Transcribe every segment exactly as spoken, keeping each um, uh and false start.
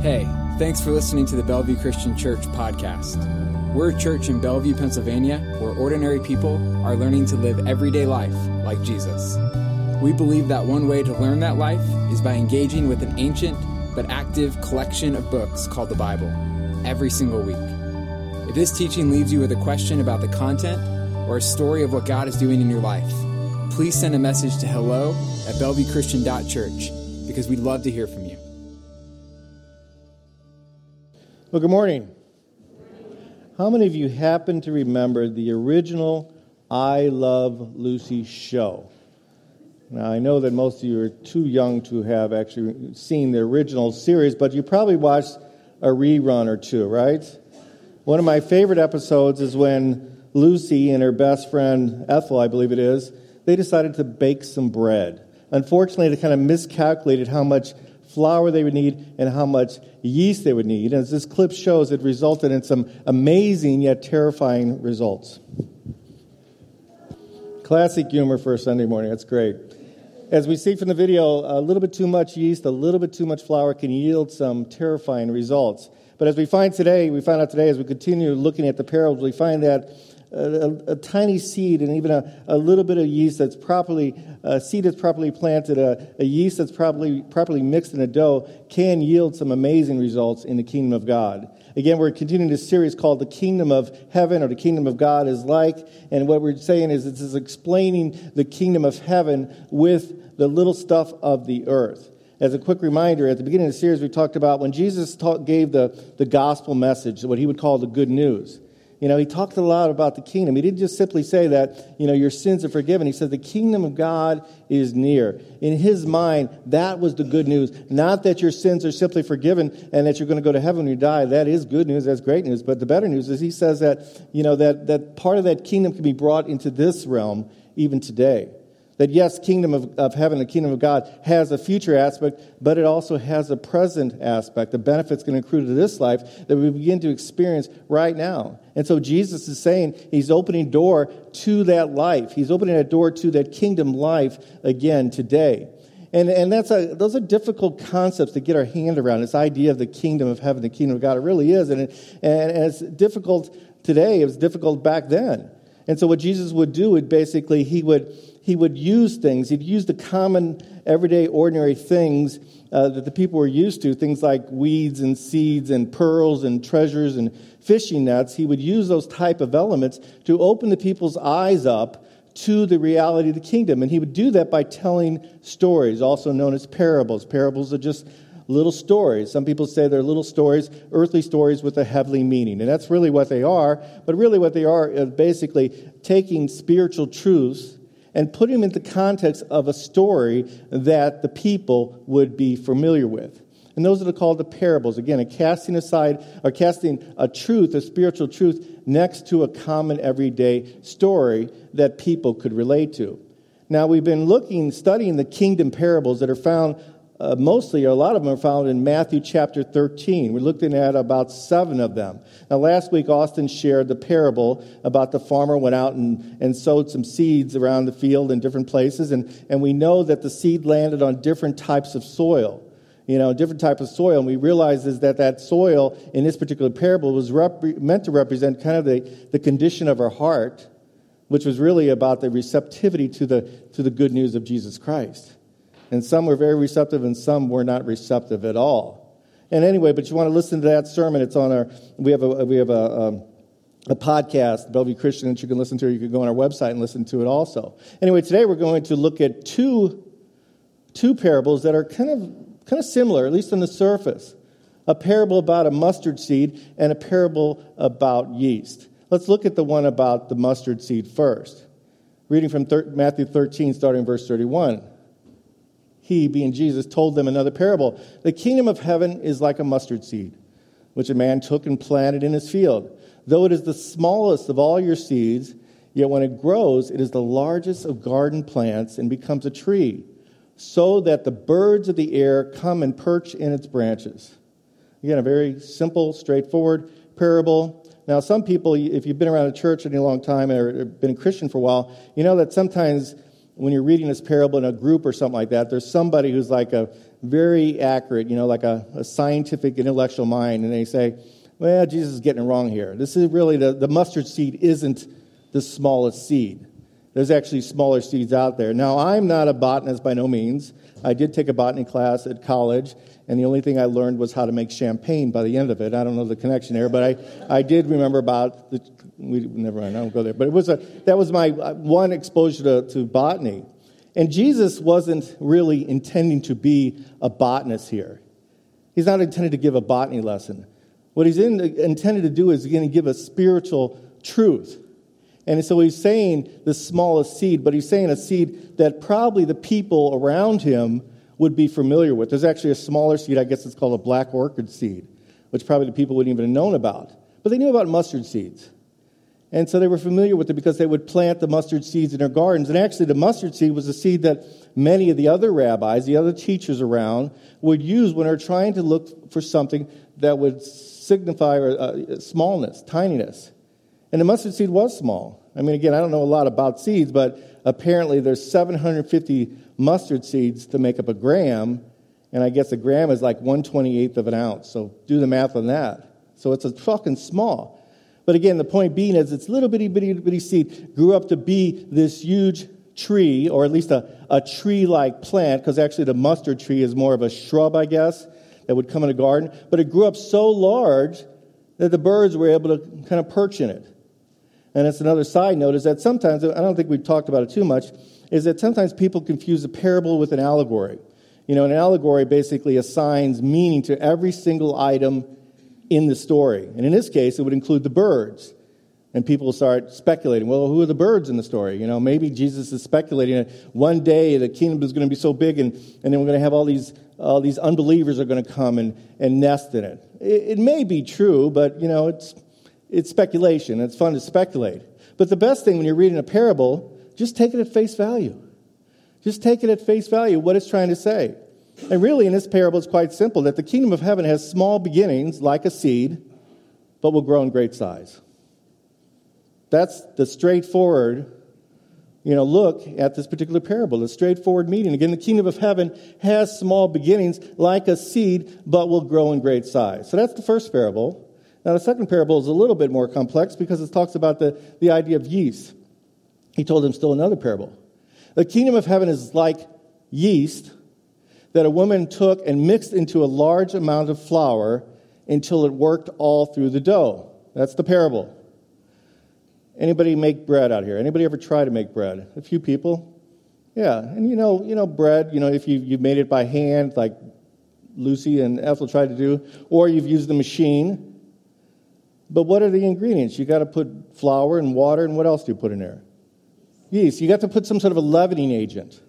Hey, thanks for listening to the Bellevue Christian Church podcast. We're a church in Bellevue, Pennsylvania, where ordinary people are learning to live everyday life like Jesus. We believe that one way to learn that life is by engaging with an ancient but active collection of books called the Bible every single week. If this teaching leaves you with a question about the content or a story of what God is doing in your life, please send a message to hello at bellevue christian dot church because we'd love to hear from you. Well, good morning. How many of you happen to remember the original I Love Lucy show? Now, I know that most of you are too young to have actually seen the original series, but you probably watched a rerun or two, right? One of my favorite episodes is when Lucy and her best friend, Ethel, I believe it is, they decided to bake some bread. Unfortunately, they kind of miscalculated how much flour they would need and how much yeast they would need. And as this clip shows, it resulted in some amazing yet terrifying results. Classic humor for a Sunday morning. That's great. As we see from the video, a little bit too much yeast, a little bit too much flour can yield some terrifying results. But as we find today, we find out today as we continue looking at the parables, we find that a, a, a tiny seed and even a, a little bit of yeast that's properly, a seed that's properly planted, a, a yeast that's properly, properly mixed in a dough can yield some amazing results in the kingdom of God. Again, we're continuing this series called The Kingdom of Heaven, or The Kingdom of God is Like. And what we're saying is this is explaining the kingdom of heaven with the little stuff of the earth. As a quick reminder, at the beginning of the series, we talked about when Jesus taught, gave the, the gospel message, what he would call the good news. You know, he talked a lot about the kingdom. He didn't just simply say that, you know, your sins are forgiven. He said the kingdom of God is near. In his mind, that was the good news. Not that your sins are simply forgiven and that you're going to go to heaven when you die. That is good news. That's great news. But the better news is he says that, you know, that, that part of that kingdom can be brought into this realm even today. That yes, kingdom of, of heaven, the kingdom of God has a future aspect, but it also has a present aspect. The benefits can accrue to this life that we begin to experience right now. And so Jesus is saying he's opening a door to that life. He's opening a door to that kingdom life again today. And and that's a those are difficult concepts to get our hand around. This idea of the kingdom of heaven, the kingdom of God, it really is. And, it, and it's difficult today. It was difficult back then. And so what Jesus would do would basically, he would... He would use things, he'd use the common, everyday, ordinary things uh, that the people were used to, things like weeds and seeds and pearls and treasures and fishing nets. He would use those type of elements to open the people's eyes up to the reality of the kingdom. And he would do that by telling stories, also known as parables. Parables are just little stories. Some people say they're little stories, earthly stories with a heavenly meaning. And that's really what they are. But really what they are is basically taking spiritual truths and put him in the context of a story that the people would be familiar with. And those are called the parables. Again, a casting aside, or casting a truth, a spiritual truth, next to a common everyday story that people could relate to. Now, we've been looking, studying the kingdom parables that are found, uh, mostly, or a lot of them are found in Matthew chapter thirteen. We're looking at about seven of them. Now, last week, Austin shared the parable about the farmer went out and, and sowed some seeds around the field in different places, and, and we know that the seed landed on different types of soil, you know, different type of soil, and we realize is that that soil in this particular parable was rep- meant to represent kind of the, the condition of our heart, which was really about the receptivity to the to the good news of Jesus Christ. And some were very receptive and some were not receptive at all. And anyway, but you want to listen to that sermon. It's on our, we have a, we have a, um, a podcast, Bellevue Christian, that you can listen to. You can go on our website and listen to it also. Anyway, today we're going to look at two, two parables that are kind of, kind of similar, at least on the surface. A parable about a mustard seed and a parable about yeast. Let's look at the one about the mustard seed first. Reading from Matthew thirteen, starting verse thirty-one. He, being Jesus, told them another parable. The kingdom of heaven is like a mustard seed, which a man took and planted in his field. Though it is the smallest of all your seeds, yet when it grows, it is the largest of garden plants and becomes a tree, so that the birds of the air come and perch in its branches. Again, a very simple, straightforward parable. Now, some people, if you've been around a church any long time or been a Christian for a while, you know that sometimes when you're reading this parable in a group or something like that, there's somebody who's like a very accurate, you know, like a, a scientific intellectual mind, and they say, well, Jesus is getting it wrong here. This is really, the, the mustard seed isn't the smallest seed. There's actually smaller seeds out there. Now, I'm not a botanist by no means. I did take a botany class at college, and the only thing I learned was how to make champagne by the end of it. I don't know the connection there, but I, I did remember about the. We never mind. I don't go there. But it was a that was my one exposure to, to botany, and Jesus wasn't really intending to be a botanist here. He's not intended to give a botany lesson. What he's in, intended to do is going to give a spiritual truth. And so he's saying the smallest seed, but he's saying a seed that probably the people around him would be familiar with. There's actually a smaller seed, I guess it's called a black orchid seed, which probably the people wouldn't even have known about. But they knew about mustard seeds. And so they were familiar with it because they would plant the mustard seeds in their gardens. And actually the mustard seed was a seed that many of the other rabbis, the other teachers around, would use when they're trying to look for something that would signify uh, smallness, tininess. And the mustard seed was small. I mean, again, I don't know a lot about seeds, but apparently there's seven hundred fifty mustard seeds to make up a gram, and I guess a gram is like one twenty-eighth of an ounce, so do the math on that. So it's a fucking small. But again, the point being is it's little bitty, bitty, bitty seed grew up to be this huge tree, or at least a, a tree-like plant, because actually the mustard tree is more of a shrub, I guess, that would come in a garden. But it grew up so large that the birds were able to kind of perch in it. And it's another side note is that sometimes, I don't think we've talked about it too much, is that sometimes people confuse a parable with an allegory. You know, an allegory basically assigns meaning to every single item in the story. And in this case, it would include the birds. And people start speculating, well, who are the birds in the story? You know, maybe Jesus is speculating that one day the kingdom is going to be so big and, and then we're going to have all these all these unbelievers are going to come and, and nest in it. it. It may be true, but, you know, it's it's speculation. It's fun to speculate. But the best thing when you're reading a parable, just take it at face value. Just take it at face value, what it's trying to say. And really, in this parable, it's quite simple, that the kingdom of heaven has small beginnings, like a seed, but will grow in great size. That's the straightforward, you know, look at this particular parable, the straightforward meaning. Again, the kingdom of heaven has small beginnings like a seed, but will grow in great size. So that's the first parable. Now, the second parable is a little bit more complex because it talks about the, the idea of yeast. He told him still another parable. The kingdom of heaven is like yeast that a woman took and mixed into a large amount of flour until it worked all through the dough. That's the parable. Anybody make bread out here? Anybody ever try to make bread? A few people? Yeah. And you know, you know, bread, you know, if you you made it by hand, like Lucy and Ethel tried to do, or you've used the machine. But what are the ingredients? You got to put flour and water, and what else do you put in there? Yeast. You got to put some sort of a leavening agent.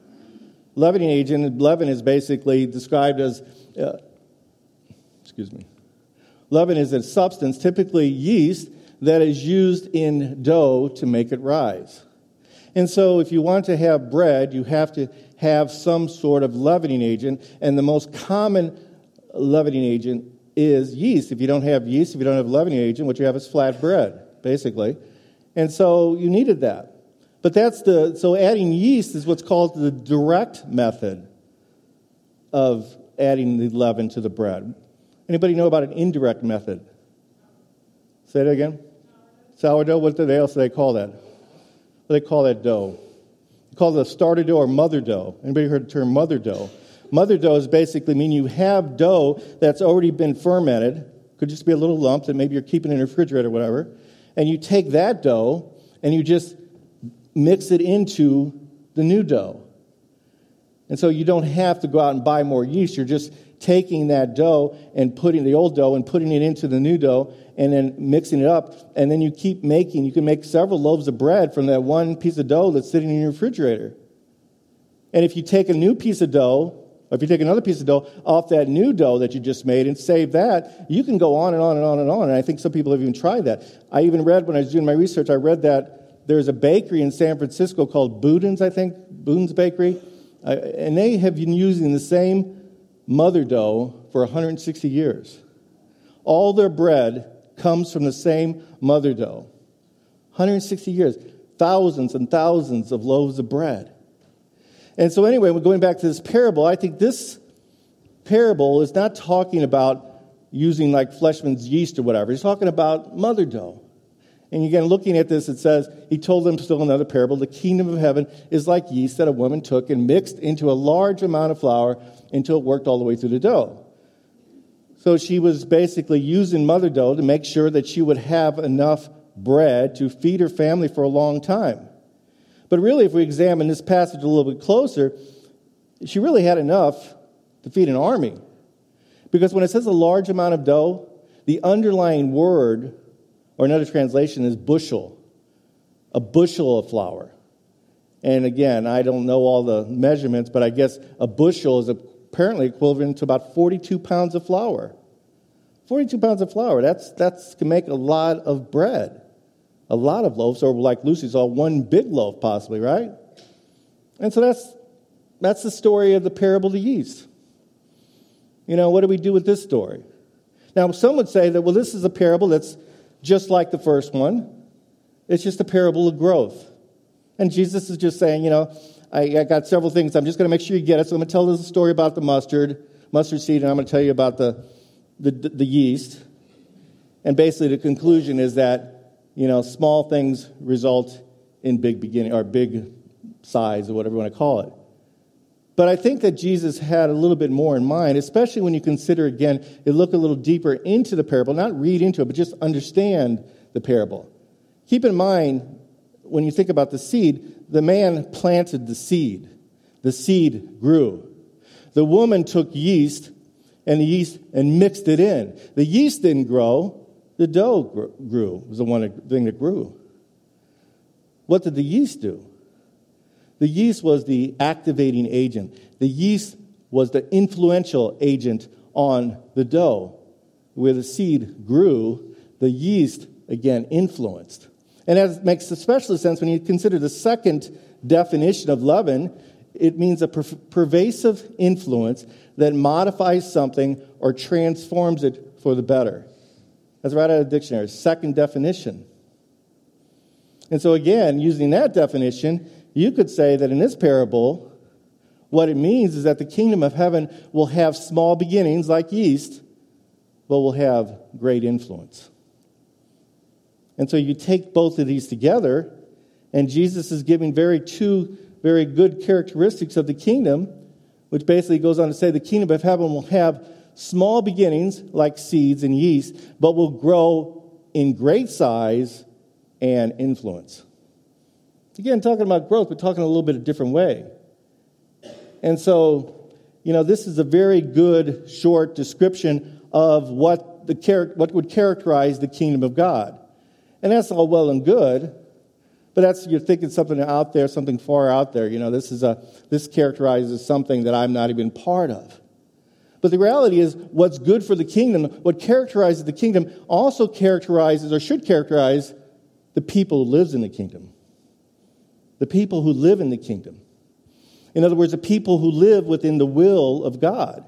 Leavening agent, leaven is basically described as, uh, excuse me, leaven is a substance, typically yeast, that is used in dough to make it rise. And so if you want to have bread, you have to have some sort of leavening agent, and the most common leavening agent is yeast. If you don't have yeast, if you don't have leavening agent, what you have is flat bread, basically. And so you needed that. But that's the, so adding yeast is what's called the direct method of adding the leaven to the bread. Anybody know about an indirect method? Say that again? Sourdough, what do they else they call that? What do they call that dough? They call it a starter dough or mother dough. Anybody heard the term mother dough? Mother dough is basically mean you have dough that's already been fermented. Could just be a little lump that maybe you're keeping in the refrigerator or whatever. And you take that dough and you just mix it into the new dough. And so you don't have to go out and buy more yeast. You're just taking that dough and putting the old dough and putting it into the new dough and then mixing it up, and then you keep making. You can make several loaves of bread from that one piece of dough that's sitting in your refrigerator. And if you take a new piece of dough, or if you take another piece of dough off that new dough that you just made and save that, you can go on and on and on and on. And I think some people have even tried that. I even read, when I was doing my research, I read that there's a bakery in San Francisco called Boudin's, I think, Boudin's Bakery, and they have been using the same mother dough for one hundred sixty years. All their bread comes from the same mother dough. one hundred sixty years. Thousands and thousands of loaves of bread. And so anyway, we're going back to this parable. I think this parable is not talking about using like Fleischmann's yeast or whatever. He's talking about mother dough. And again, looking at this, it says, he told them still another parable, the kingdom of heaven is like yeast that a woman took and mixed into a large amount of flour until it worked all the way through the dough. So she was basically using mother dough to make sure that she would have enough bread to feed her family for a long time. But really, if we examine this passage a little bit closer, she really had enough to feed an army. Because when it says a large amount of dough, the underlying word, or another translation, is bushel, a bushel of flour. And again, I don't know all the measurements, but I guess a bushel is apparently equivalent to about forty-two pounds of flour. forty-two pounds of flour, that's that's can make a lot of bread, a lot of loaves, or like Lucy saw, one big loaf possibly, right? And so that's that's the story of the parable of the yeast. You know, what do we do with this story? Now, some would say that, well, this is a parable that's just like the first one. It's just a parable of growth. And Jesus is just saying, you know, I, I got several things. I'm just going to make sure you get it. So I'm going to tell this story about the mustard, mustard seed, and I'm going to tell you about the, the, the yeast. And basically the conclusion is that, you know, small things result in big beginning, or big size, or whatever you want to call it. But I think that Jesus had a little bit more in mind, especially when you consider, again, you look a little deeper into the parable, not read into it, but just understand the parable. Keep in mind, when you think about the seed, the man planted the seed. The seed grew. The woman took yeast and the yeast and mixed it in. The yeast didn't grow. The dough grew. It was the one thing that grew. What did the yeast do? The yeast was the activating agent. The yeast was the influential agent on the dough. Where the seed grew, the yeast, again, influenced. And that makes especially sense when you consider the second definition of leaven. It means a per- pervasive influence that modifies something or transforms it for the better. That's right out of the dictionary, second definition. And so again, using that definition, you could say that in this parable, what it means is that the kingdom of heaven will have small beginnings like yeast, but will have great influence. And so you take both of these together, and Jesus is giving very two very good characteristics of the kingdom, which basically goes on to say the kingdom of heaven will have small beginnings like seeds and yeast, but will grow in great size and influence. Again, talking about growth, but talking a little bit a different way. And so, you know, this is a very good short description of what the char- what would characterize the kingdom of God. And that's all well and good, but that's, you're thinking something out there, something far out there. You know, this is a this characterizes something that I'm not even part of. But the reality is, what's good for the kingdom, what characterizes the kingdom, also characterizes or should characterize the people who lives in the kingdom. The people who live in the kingdom. In other words, the people who live within the will of God.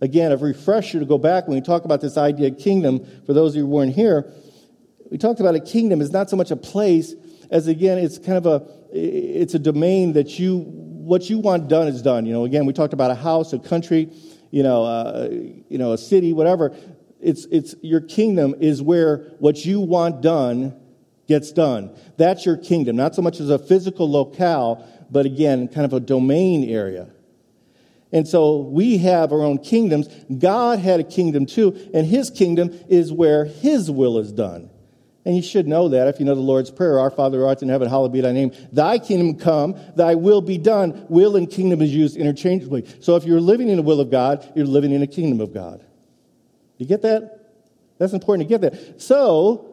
Again, a refresher to go back when we talk about this idea of kingdom, for those of you who weren't here, we talked about a kingdom is not so much a place as, again, it's kind of a, it's a domain that you, what you want done is done. You know, again, we talked about a house, a country, you know, uh, you know, a city, whatever. It's, it's, your kingdom is where what you want done gets done. That's your kingdom. Not so much as a physical locale, but again, kind of a domain area. And so we have our own kingdoms. God had a kingdom too, and his kingdom is where his will is done. And you should know that if you know the Lord's Prayer, our Father who art in heaven, hallowed be thy name. Thy kingdom come, thy will be done. Will and kingdom is used interchangeably. So if you're living in the will of God, you're living in the kingdom of God. You get that? That's important to get that. So,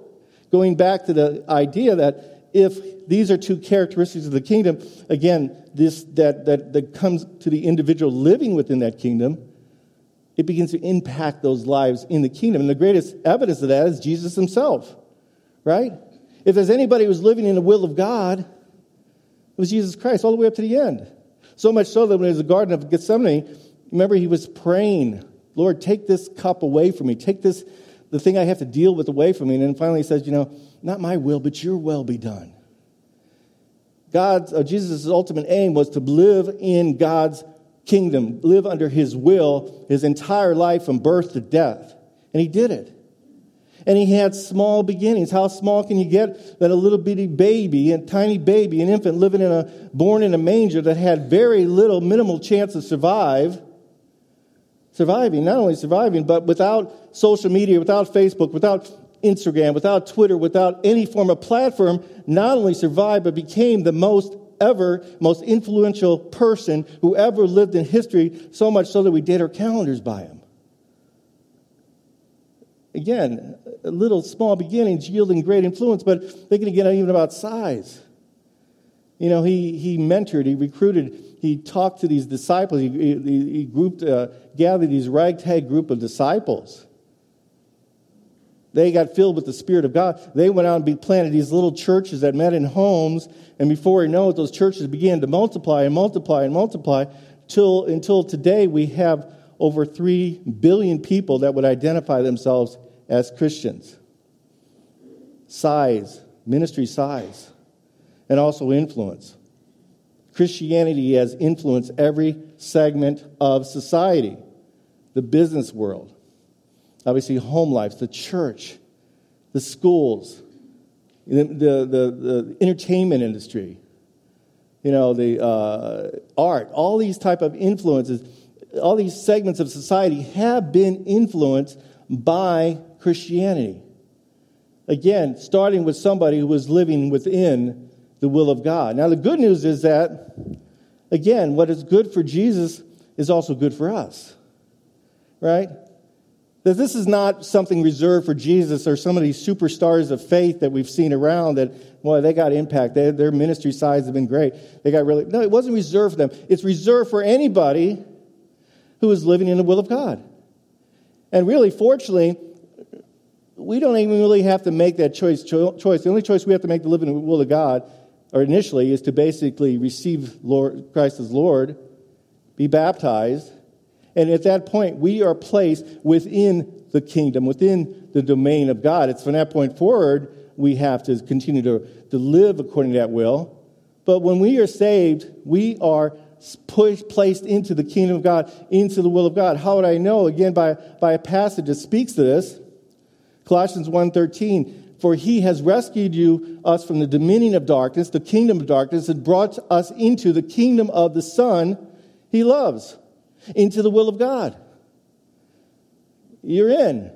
going back to the idea that if these are two characteristics of the kingdom, again, this that, that that comes to the individual living within that kingdom, it begins to impact those lives in the kingdom. And the greatest evidence of that is Jesus himself, right? If there's anybody who's living in the will of God, it was Jesus Christ all the way up to the end. So much so that when he was in the Garden of Gethsemane, remember he was praying, Lord, take this cup away from me, take this the thing I have to deal with away from me. And then finally he says, you know, not my will, but your will be done. God's, uh, Jesus' ultimate aim was to live in God's kingdom, live under his will his entire life from birth to death. And he did it. And he had small beginnings. How small can you get that a little bitty baby, a tiny baby, an infant living in a, born in a manger that had very little, minimal chance of survive, surviving, not only surviving, but without social media, without Facebook, without Instagram, without Twitter, without any form of platform, not only survived, but became the most ever, most influential person who ever lived in history, so much so that we date our calendars by him. Again, little small beginnings yielding great influence, but thinking again even about size. You know, he he mentored, he recruited, he talked to these disciples, he, he, he grouped, uh, gathered these ragtag group of disciples. They got filled with the Spirit of God. They went out and planted these little churches that met in homes, and before you know it, those churches began to multiply and multiply and multiply till until today we have over three billion people that would identify themselves as Christians. Size, ministry size, and also influence. Christianity has influenced every segment of society, the business world, obviously home life, the church, the schools, the the, the, the entertainment industry, you know, the uh, art, all these type of influences. All these segments of society have been influenced by Christianity. Again, starting with somebody who was living within the will of God. Now, the good news is that, again, what is good for Jesus is also good for us, right? That this is not something reserved for Jesus or some of these superstars of faith that we've seen around that, boy, they got impact. They, their ministry sides have been great. They got really... No, it wasn't reserved for them. It's reserved for anybody who is living in the will of God. And really, fortunately, we don't even really have to make that choice. Cho- choice. The only choice we have to make to live in the will of God, or initially, is to basically receive Lord, Christ as Lord, be baptized, and at that point, we are placed within the kingdom, within the domain of God. It's from that point forward, we have to continue to, to live according to that will. But when we are saved, we are Pushed, placed into the kingdom of God, into the will of God. How would I know? Again, by, by a passage that speaks to this. Colossians one thirteen, for he has rescued you, us from the dominion of darkness, the kingdom of darkness, and brought us into the kingdom of the Son he loves, into the will of God. You're in.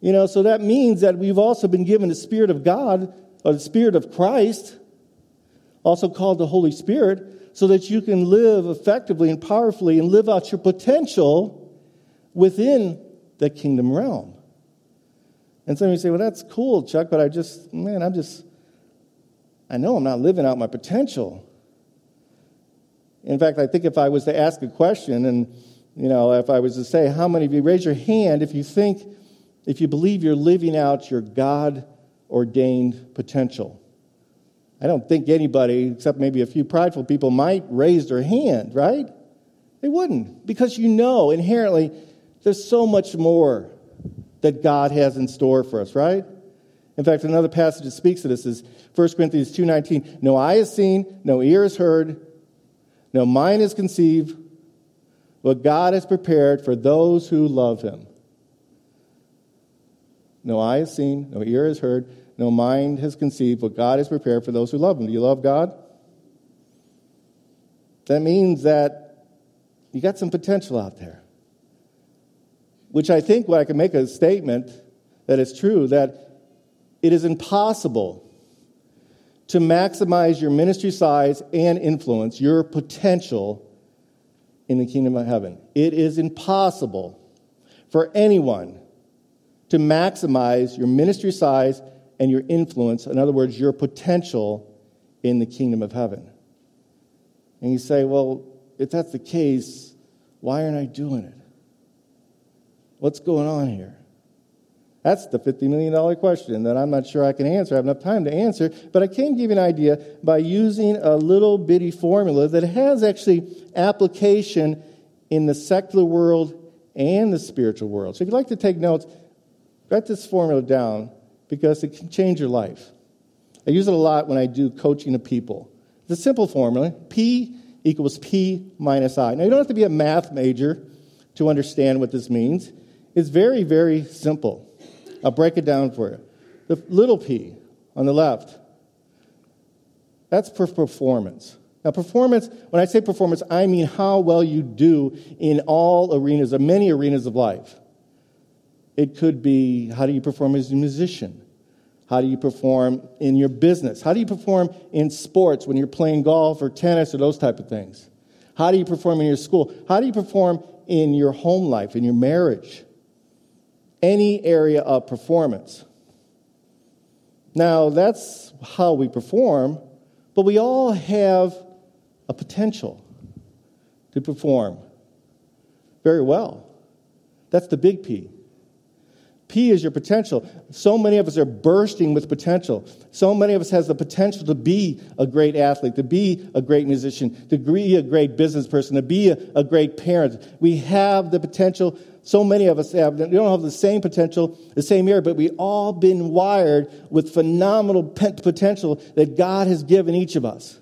You know, so that means that we've also been given the Spirit of God, or the Spirit of Christ, also called the Holy Spirit, so that you can live effectively and powerfully and live out your potential within the kingdom realm. And some of you say, well, that's cool, Chuck, but I just, man, I'm just, I know I'm not living out my potential. In fact, I think if I was to ask a question and, you know, if I was to say, how many of you, raise your hand if you think, if you believe you're living out your God-ordained potential. I don't think anybody, except maybe a few prideful people, might raise their hand, right? They wouldn't, because you know inherently there's so much more that God has in store for us, right? In fact, another passage that speaks to this is First Corinthians two nineteen. No eye has seen, no ear has heard, no mind has conceived, what God has prepared for those who love him. No eye has seen, no ear has heard, no mind has conceived what God has prepared for those who love him. Do you love God? That means that you got some potential out there. Which I think what I can make a statement that is true, that it is impossible to maximize your ministry size and influence, your potential in the kingdom of heaven. It is impossible for anyone to maximize your ministry size and your influence, in other words, your potential in the kingdom of heaven. And you say, well, if that's the case, why aren't I doing it? What's going on here? That's the fifty million dollars question that I'm not sure I can answer. I have enough time to answer, but I can give you an idea by using a little bitty formula that has actually application in the secular world and the spiritual world. So if you'd like to take notes, write this formula down, because it can change your life. I use it a lot when I do coaching of people. It's a simple formula. P equals P minus I. Now, you don't have to be a math major to understand what this means. It's very, very simple. I'll break it down for you. The little p on the left, that's for performance. Now, performance, when I say performance, I mean how well you do in all arenas, or many arenas of life. It could be, how do you perform as a musician? How do you perform in your business? How do you perform in sports when you're playing golf or tennis or those type of things? How do you perform in your school? How do you perform in your home life, in your marriage? Any area of performance. Now, that's how we perform, but we all have a potential to perform very well. That's the big P. P is your potential. So many of us are bursting with potential. So many of us has the potential to be a great athlete, to be a great musician, to be a great business person, to be a, a great parent. We have the potential. So many of us have. We don't have the same potential, the same area, but we've all been wired with phenomenal potential that God has given each of us.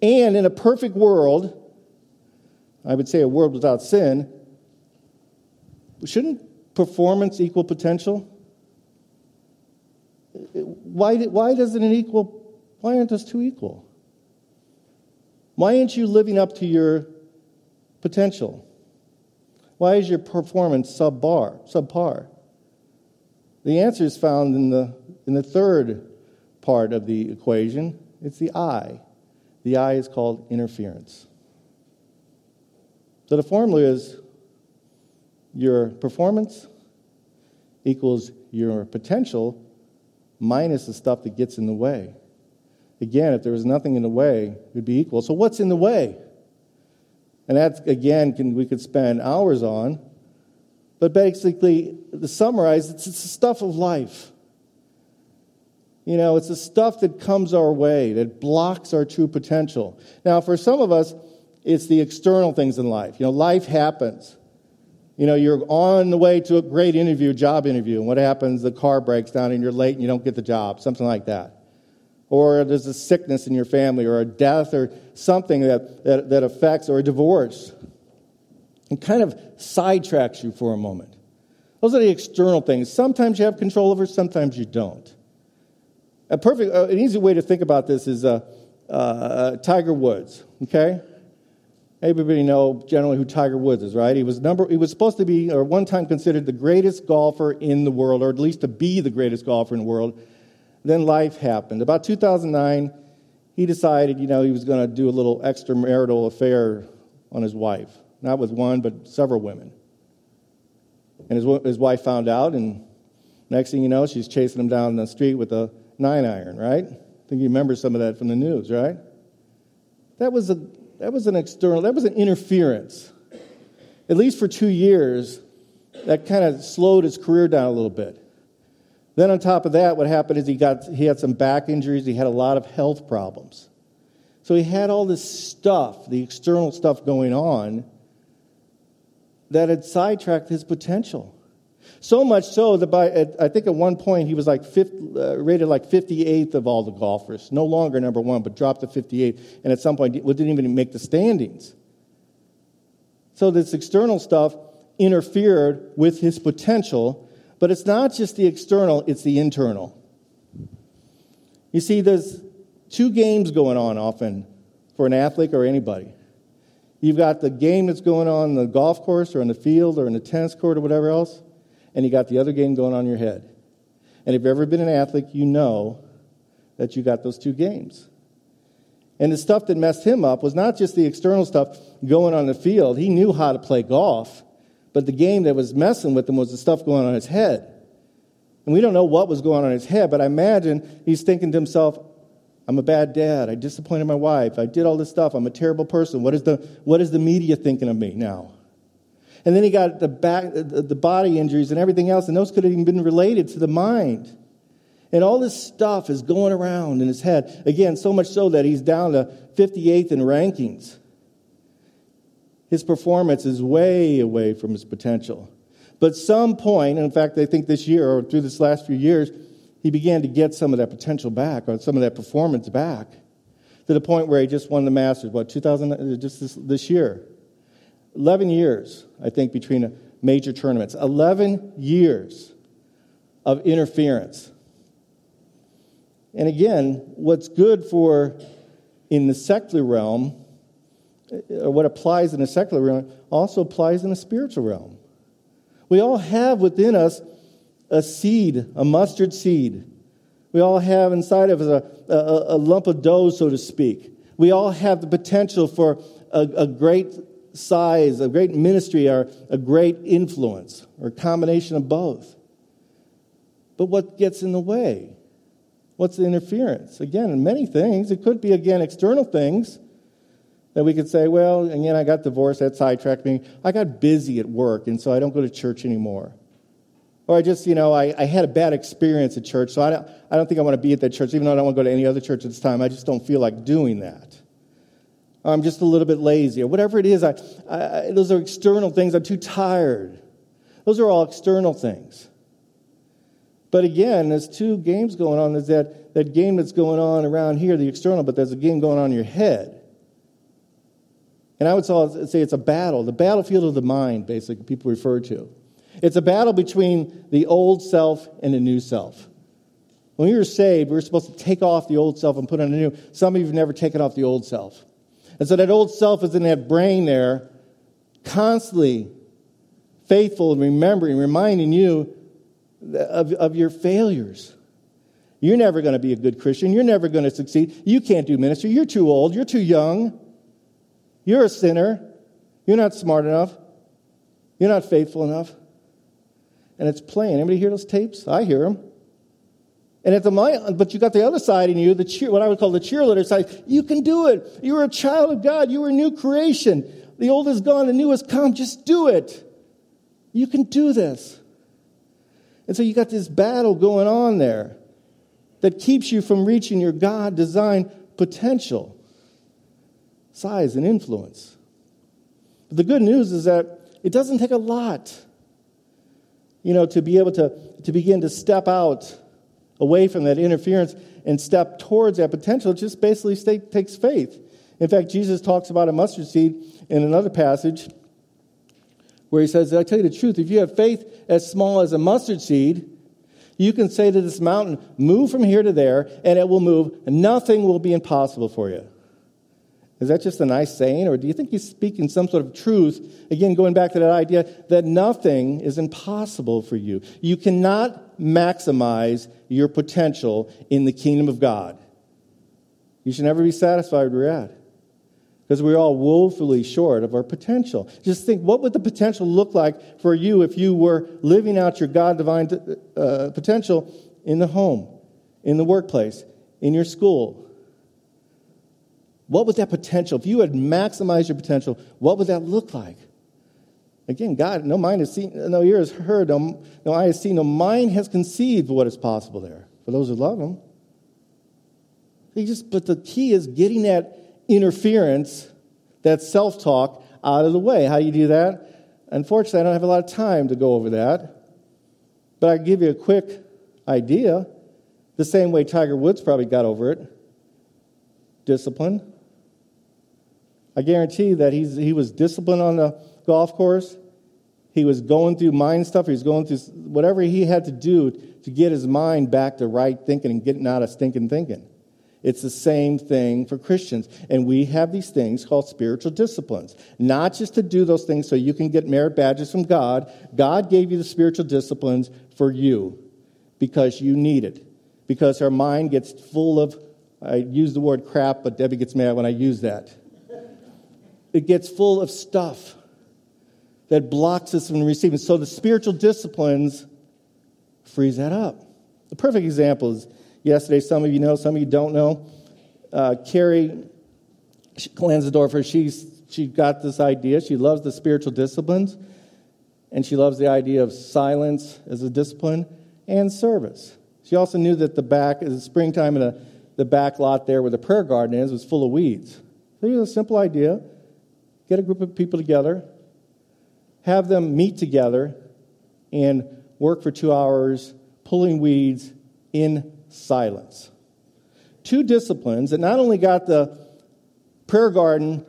And in a perfect world, I would say a world without sin, shouldn't performance equal potential? Why, why doesn't it equal? Why aren't those two equal? Why aren't you living up to your potential? Why is your performance subpar? Subpar. The answer is found in the in the third part of the equation. It's the I. The I is called interference. So the formula is: your performance equals your potential minus the stuff that gets in the way. Again, if there was nothing in the way, it would be equal. So what's in the way? And that's, again, can, we could spend hours on. But basically, to summarize, it's, it's the stuff of life. You know, it's the stuff that comes our way, that blocks our true potential. Now, for some of us, it's the external things in life. You know, life happens. You know, you're on the way to a great interview, job interview, and what happens? The car breaks down and you're late and you don't get the job, something like that. Or there's a sickness in your family or a death or something that, that, that affects, or a divorce. It kind of sidetracks you for a moment. Those are the external things. Sometimes you have control over, sometimes you don't. A perfect, uh, an easy way to think about this is uh, uh, Tiger Woods, okay? Everybody know generally who Tiger Woods is, right? He was number. He was supposed to be, or one time considered, the greatest golfer in the world, or at least to be the greatest golfer in the world. Then life happened. About two thousand nine, he decided, you know, he was going to do a little extramarital affair on his wife. Not with one, but several women. And his, his wife found out, and next thing you know, she's chasing him down the street with a nine iron, right? I think you remember some of that from the news, right? That was a... That was an external, that was an interference. At least for two years, that kind of slowed his career down a little bit. Then on top of that, what happened is he got he had some back injuries, he had a lot of health problems. So he had all this stuff, the external stuff going on, that had sidetracked his potential. So much so that by, at, I think at one point he was like fifth, uh, rated like fifty-eighth of all the golfers. No longer number one, but dropped to fifty-eighth. And at some point, well, didn't even make the standings. So this external stuff interfered with his potential. But it's not just the external, it's the internal. You see, there's two games going on often for an athlete or anybody. You've got the game that's going on in the golf course or in the field or in the tennis court or whatever else. And you got the other game going on in your head. And if you've ever been an athlete, you know that you got those two games. And the stuff that messed him up was not just the external stuff going on in the field. He knew how to play golf, but the game that was messing with him was the stuff going on in his head. And we don't know what was going on in his head, but I imagine he's thinking to himself, I'm a bad dad. I disappointed my wife. I did all this stuff. I'm a terrible person. What is the, what is the media thinking of me now? And then he got the back, the body injuries and everything else, and those could have even been related to the mind. And all this stuff is going around in his head. Again, so much so that he's down to fifty-eighth in rankings. His performance is way away from his potential. But some point, in fact, I think this year or through this last few years, he began to get some of that potential back or some of that performance back. to the point where he just won the Masters, what, two thousand, just this, this year. eleven years, I think, between major tournaments. eleven years of interference. And again, what's good for in the secular realm, or what applies in the secular realm, also applies in the spiritual realm. We all have within us a seed, a mustard seed. We all have inside of us a, a, a lump of dough, so to speak. We all have the potential for a, a great size, a great ministry, or a great influence, or a combination of both. But what gets in the way? What's the interference? Again, in many things. It could be, again, external things that we could say, well, again, I got divorced, that sidetracked me. I got busy at work, and so I don't go to church anymore. Or I just, you know, I, I had a bad experience at church, so I don't, I don't think I want to be at that church, even though I don't want to go to any other church at this time. I just don't feel like doing that. Or I'm just a little bit lazy, or whatever it is. I, I, those are external things. I'm too tired. Those are all external things. But again, there's two games going on. There's that, that game that's going on around here, the external, but there's a game going on in your head. And I would say it's a battle, the battlefield of the mind, basically, people refer to. It's a battle between the old self and the new self. When we were saved, we were supposed to take off the old self and put on the new. Some of you have never taken off the old self. And so that old self is in that brain there, constantly faithful and remembering, reminding you Of, of your failures. You're never going to be a good Christian. You're never going to succeed. You can't do ministry. You're too old. You're too young. You're a sinner. You're not smart enough. You're not faithful enough. And it's playing. Anybody hear those tapes? I hear them. And at the mind, but you got the other side in you, the cheer, what I would call the cheerleader side. You can do it. You are a child of God. You are a new creation. The old is gone. The new has come. Just do it. You can do this. And so you got this battle going on there that keeps you from reaching your God-designed potential, size, and influence. But the good news is that it doesn't take a lot, you know, to be able to, to begin to step out away from that interference and step towards that potential. It just basically stay, takes faith. In fact, Jesus talks about a mustard seed in another passage, where he says, I tell you the truth, if you have faith as small as a mustard seed, you can say to this mountain, move from here to there, and it will move, and nothing will be impossible for you. Is that just a nice saying, or do you think he's speaking some sort of truth? Again, going back to that idea that nothing is impossible for you. You cannot maximize your potential in the kingdom of God. You should never be satisfied where you're at, because we're all woefully short of our potential. Just think, what would the potential look like for you if you were living out your God-divine uh, potential in the home, in the workplace, in your school? What would that potential, if you had maximized your potential, what would that look like? Again, God, no mind has seen, no ear has heard, no, no eye has seen, no mind has conceived what is possible there, for those who love him. He just, but the key is getting that interference, that self-talk, out of the way. How do you do that? Unfortunately, I don't have a lot of time to go over that. But I can give you a quick idea. The same way Tiger Woods probably got over it. Discipline. I guarantee that he's, he was disciplined on the golf course. He was going through mind stuff. He was going through whatever he had to do to get his mind back to right thinking and getting out of stinking thinking. It's the same thing for Christians. And we have these things called spiritual disciplines. Not just to do those things so you can get merit badges from God. God gave you the spiritual disciplines for you because you need it. Because our mind gets full of, I use the word crap, but Debbie gets mad when I use that. It gets full of stuff that blocks us from receiving. So the spiritual disciplines frees that up. The perfect example is, yesterday, some of you know, some of you don't know. Uh, Carrie Glanzendorfer, she's she got this idea. She loves the spiritual disciplines, and she loves the idea of silence as a discipline and service. She also knew that the back, in the springtime, in the, the back lot there where the prayer garden is was full of weeds. So here's a simple idea: get a group of people together, have them meet together, and work for two hours pulling weeds in silence. two disciplines that not only got the prayer garden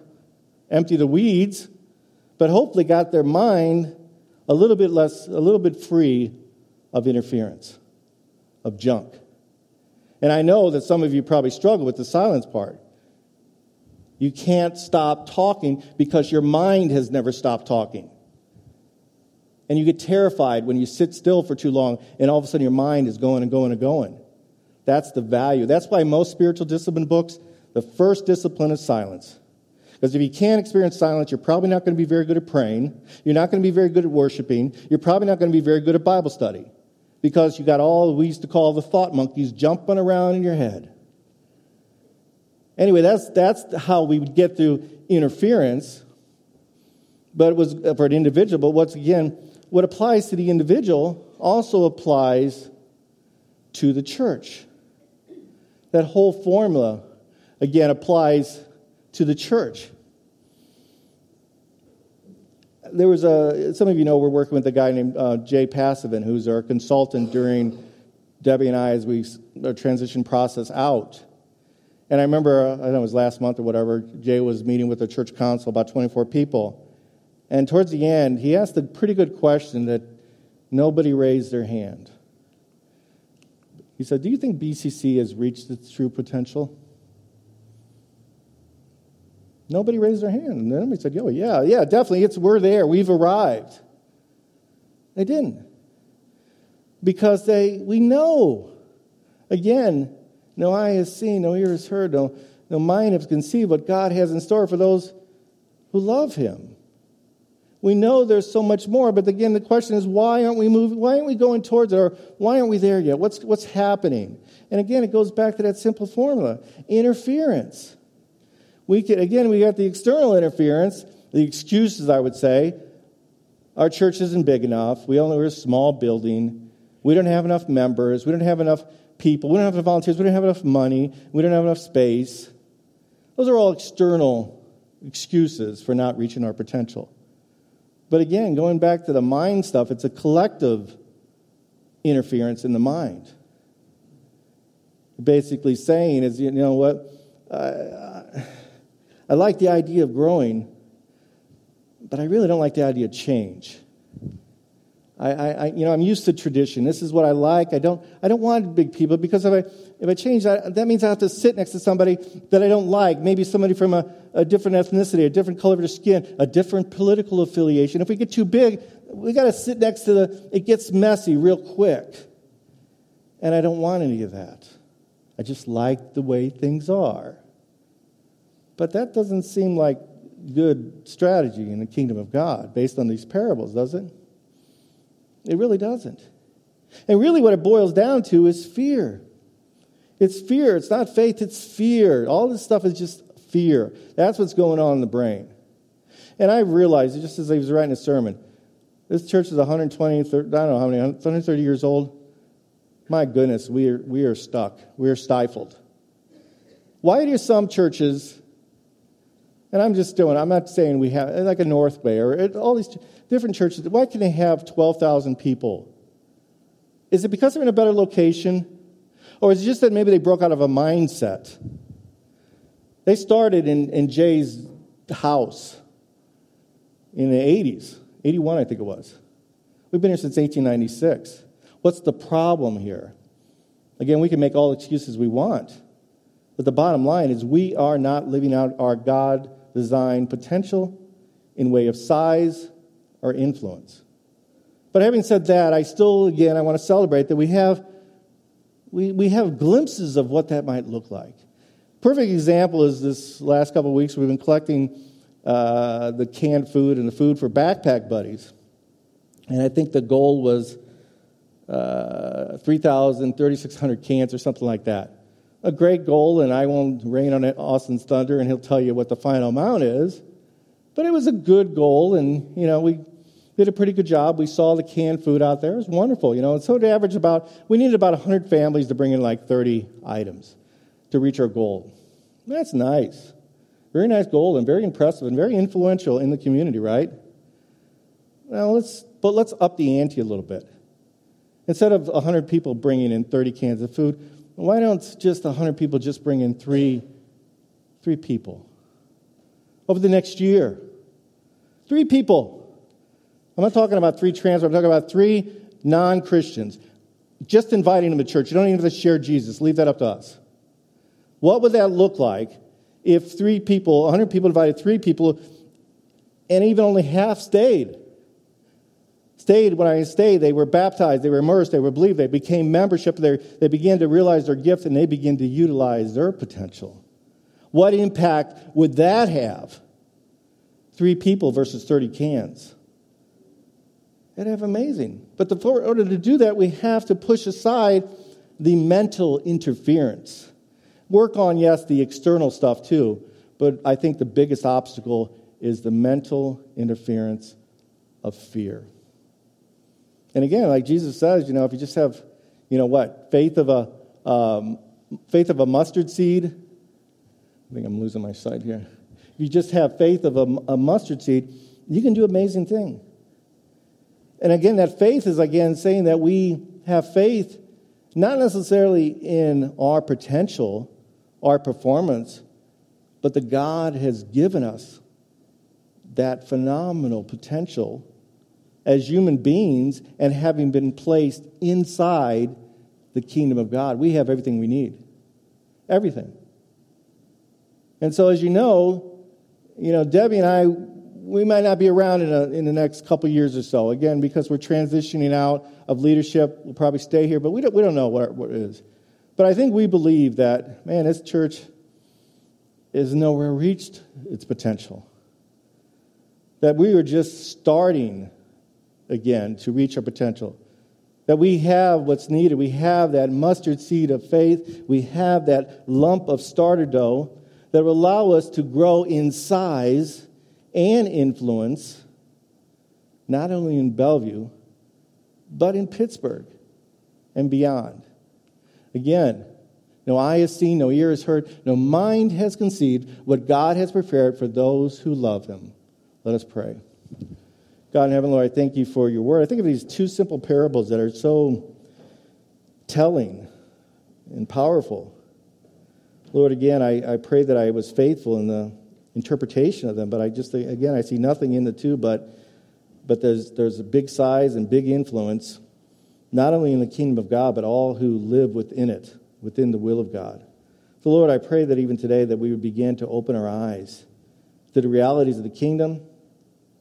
empty the weeds, but hopefully got their mind a little bit less, a little bit free of interference, of junk. And I know that some of you probably struggle with the silence part. You can't stop talking because your mind has never stopped talking. And you get terrified when you sit still for too long, and all of a sudden your mind is going and going and going. That's the value. That's why most spiritual discipline books, the first discipline is silence. Because if you can't experience silence, you're probably not going to be very good at praying. You're not going to be very good at worshiping. You're probably not going to be very good at Bible study. Because you got all we used to call the thought monkeys jumping around in your head. Anyway, that's that's how we would get through interference. But it was for an individual. But once again, what applies to the individual also applies to the church. That whole formula, again, applies to the church. There was a, some of you know we're working with a guy named uh, Jay Passivan, who's our consultant during Debbie and I as we our transition process out. And I remember, I don't know, it was last month or whatever, Jay was meeting with the church council, about twenty-four people. And towards the end, he asked a pretty good question that nobody raised their hand. He said, do you think B C C has reached its true potential? Nobody raised their hand. And then everybody said, yo, yeah, yeah, definitely. It's we're there. We've arrived. They didn't. Because they, we know, again, no eye has seen, no ear has heard, no, no mind has conceived what God has in store for those who love him. We know there's so much more, but again, the question is, why aren't we moving? Why aren't we going towards it? Or why aren't we there yet? What's what's happening? And again, it goes back to that simple formula: interference. We could again, we got the external interference, the excuses, I would say. Our church isn't big enough. We only we're a small building. We don't have enough members. We don't have enough people. We don't have enough volunteers. We don't have enough money. We don't have enough space. Those are all external excuses for not reaching our potential. But again, going back to the mind stuff, it's a collective interference in the mind. Basically saying is, you know what, uh, I like the idea of growing, but I really don't like the idea of change. I, I, I you know, I'm used to tradition. This is what I like. I don't, I don't want big people because if I, if I change that, that means I have to sit next to somebody that I don't like. Maybe somebody from a, a different ethnicity, a different color of their skin, a different political affiliation. If we get too big, we got to sit next to the. It gets messy real quick, and I don't want any of that. I just like the way things are. But that doesn't seem like good strategy in the kingdom of God, based on these parables, does it? It really doesn't. And really what it boils down to is fear. It's fear. It's not faith. It's fear. All this stuff is just fear. That's what's going on in the brain. And I realized, just as I was writing a sermon, this church is one hundred twenty, I don't know how many, one hundred thirty years old. My goodness, we are, we are stuck. We are stifled. Why do some churches, and I'm just doing, I'm not saying we have, like a Northway or all these different churches, why can they have twelve thousand people? Is it because they're in a better location? Or is it just that maybe they broke out of a mindset? They started in, in Jay's house in the eighties. eighty-one, I think it was. We've been here since eighteen ninety-six. What's the problem here? Again, we can make all excuses we want. But the bottom line is we are not living out our God-designed potential in way of size or influence. But having said that, I still, again, I want to celebrate that we have We we have glimpses of what that might look like. Perfect example is this last couple of weeks we've been collecting uh, the canned food and the food for Backpack Buddies. And I think the goal was uh, three thousand, thirty-six hundred cans or something like that. A great goal, and I won't rain on Austin's thunder, and he'll tell you what the final amount is. But it was a good goal, and, you know, we did a pretty good job. We saw the canned food out there. It was wonderful, you know. And so to average about, we needed about one hundred families to bring in like thirty items to reach our goal. That's nice. Very nice goal and very impressive and very influential in the community, right? Well, let's, but let's up the ante a little bit. Instead of one hundred people bringing in thirty cans of food, Why don't just one hundred people just bring in three, three people? Over the next year, three people. I'm not talking about three trans, I'm talking about three non-Christians. Just inviting them to church. You don't even have to share Jesus. Leave that up to us. What would that look like if three people, one hundred people invited three people, and even only half stayed? Stayed, when I stayed, they were baptized, they were immersed, they were believed, they became membership, they, they began to realize their gift, and they began to utilize their potential. What impact would that have? Three people versus thirty cans. That'd have amazing. But in order to do that, we have to push aside the mental interference. Work on, yes, the external stuff too, but I think the biggest obstacle is the mental interference of fear. And again, like Jesus says, you know, if you just have, you know what, faith of a um, faith of a mustard seed. I think I'm losing my sight here. If you just have faith of a, a mustard seed, you can do amazing things. And again, that faith is, again, saying that we have faith not necessarily in our potential, our performance, but that God has given us that phenomenal potential as human beings, and having been placed inside the kingdom of God. We have everything we need. Everything. And so, as you know, you know, Debbie and I, we might not be around in, a, in the next couple years or so. Again, because we're transitioning out of leadership, we'll probably stay here, but we don't, we don't know what, what it is. But I think we believe that, man, this church is nowhere reached its potential. That we are just starting again to reach our potential. That we have what's needed. We have that mustard seed of faith. We have that lump of starter dough that will allow us to grow in size and influence, not only in Bellevue, but in Pittsburgh and beyond. Again, no eye has seen, no ear has heard, no mind has conceived what God has prepared for those who love him. Let us pray. God in heaven, Lord, I thank you for your word. I think of these two simple parables that are so telling and powerful. Lord, again, I, I pray that I was faithful in the interpretation of them, but I just, again, I see nothing in the two, but but there's there's a big size and big influence, not only in the kingdom of God, but all who live within it, within the will of God. So, Lord, I pray that even today that we would begin to open our eyes to the realities of the kingdom,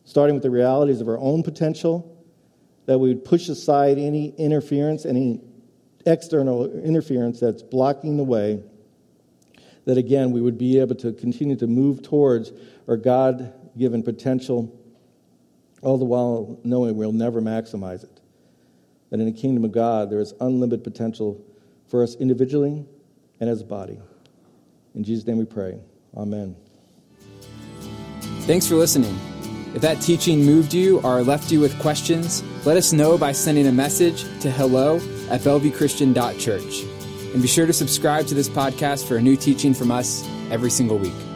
starting with the realities of our own potential, that we would push aside any interference, any external interference that's blocking the way, that again, we would be able to continue to move towards our God-given potential, all the while knowing we'll never maximize it. That in the kingdom of God, there is unlimited potential for us individually and as a body. In Jesus' name we pray. Amen. Thanks for listening. If that teaching moved you or left you with questions, let us know by sending a message to hello at bellevue christian dot church. And be sure to subscribe to this podcast for a new teaching from us every single week.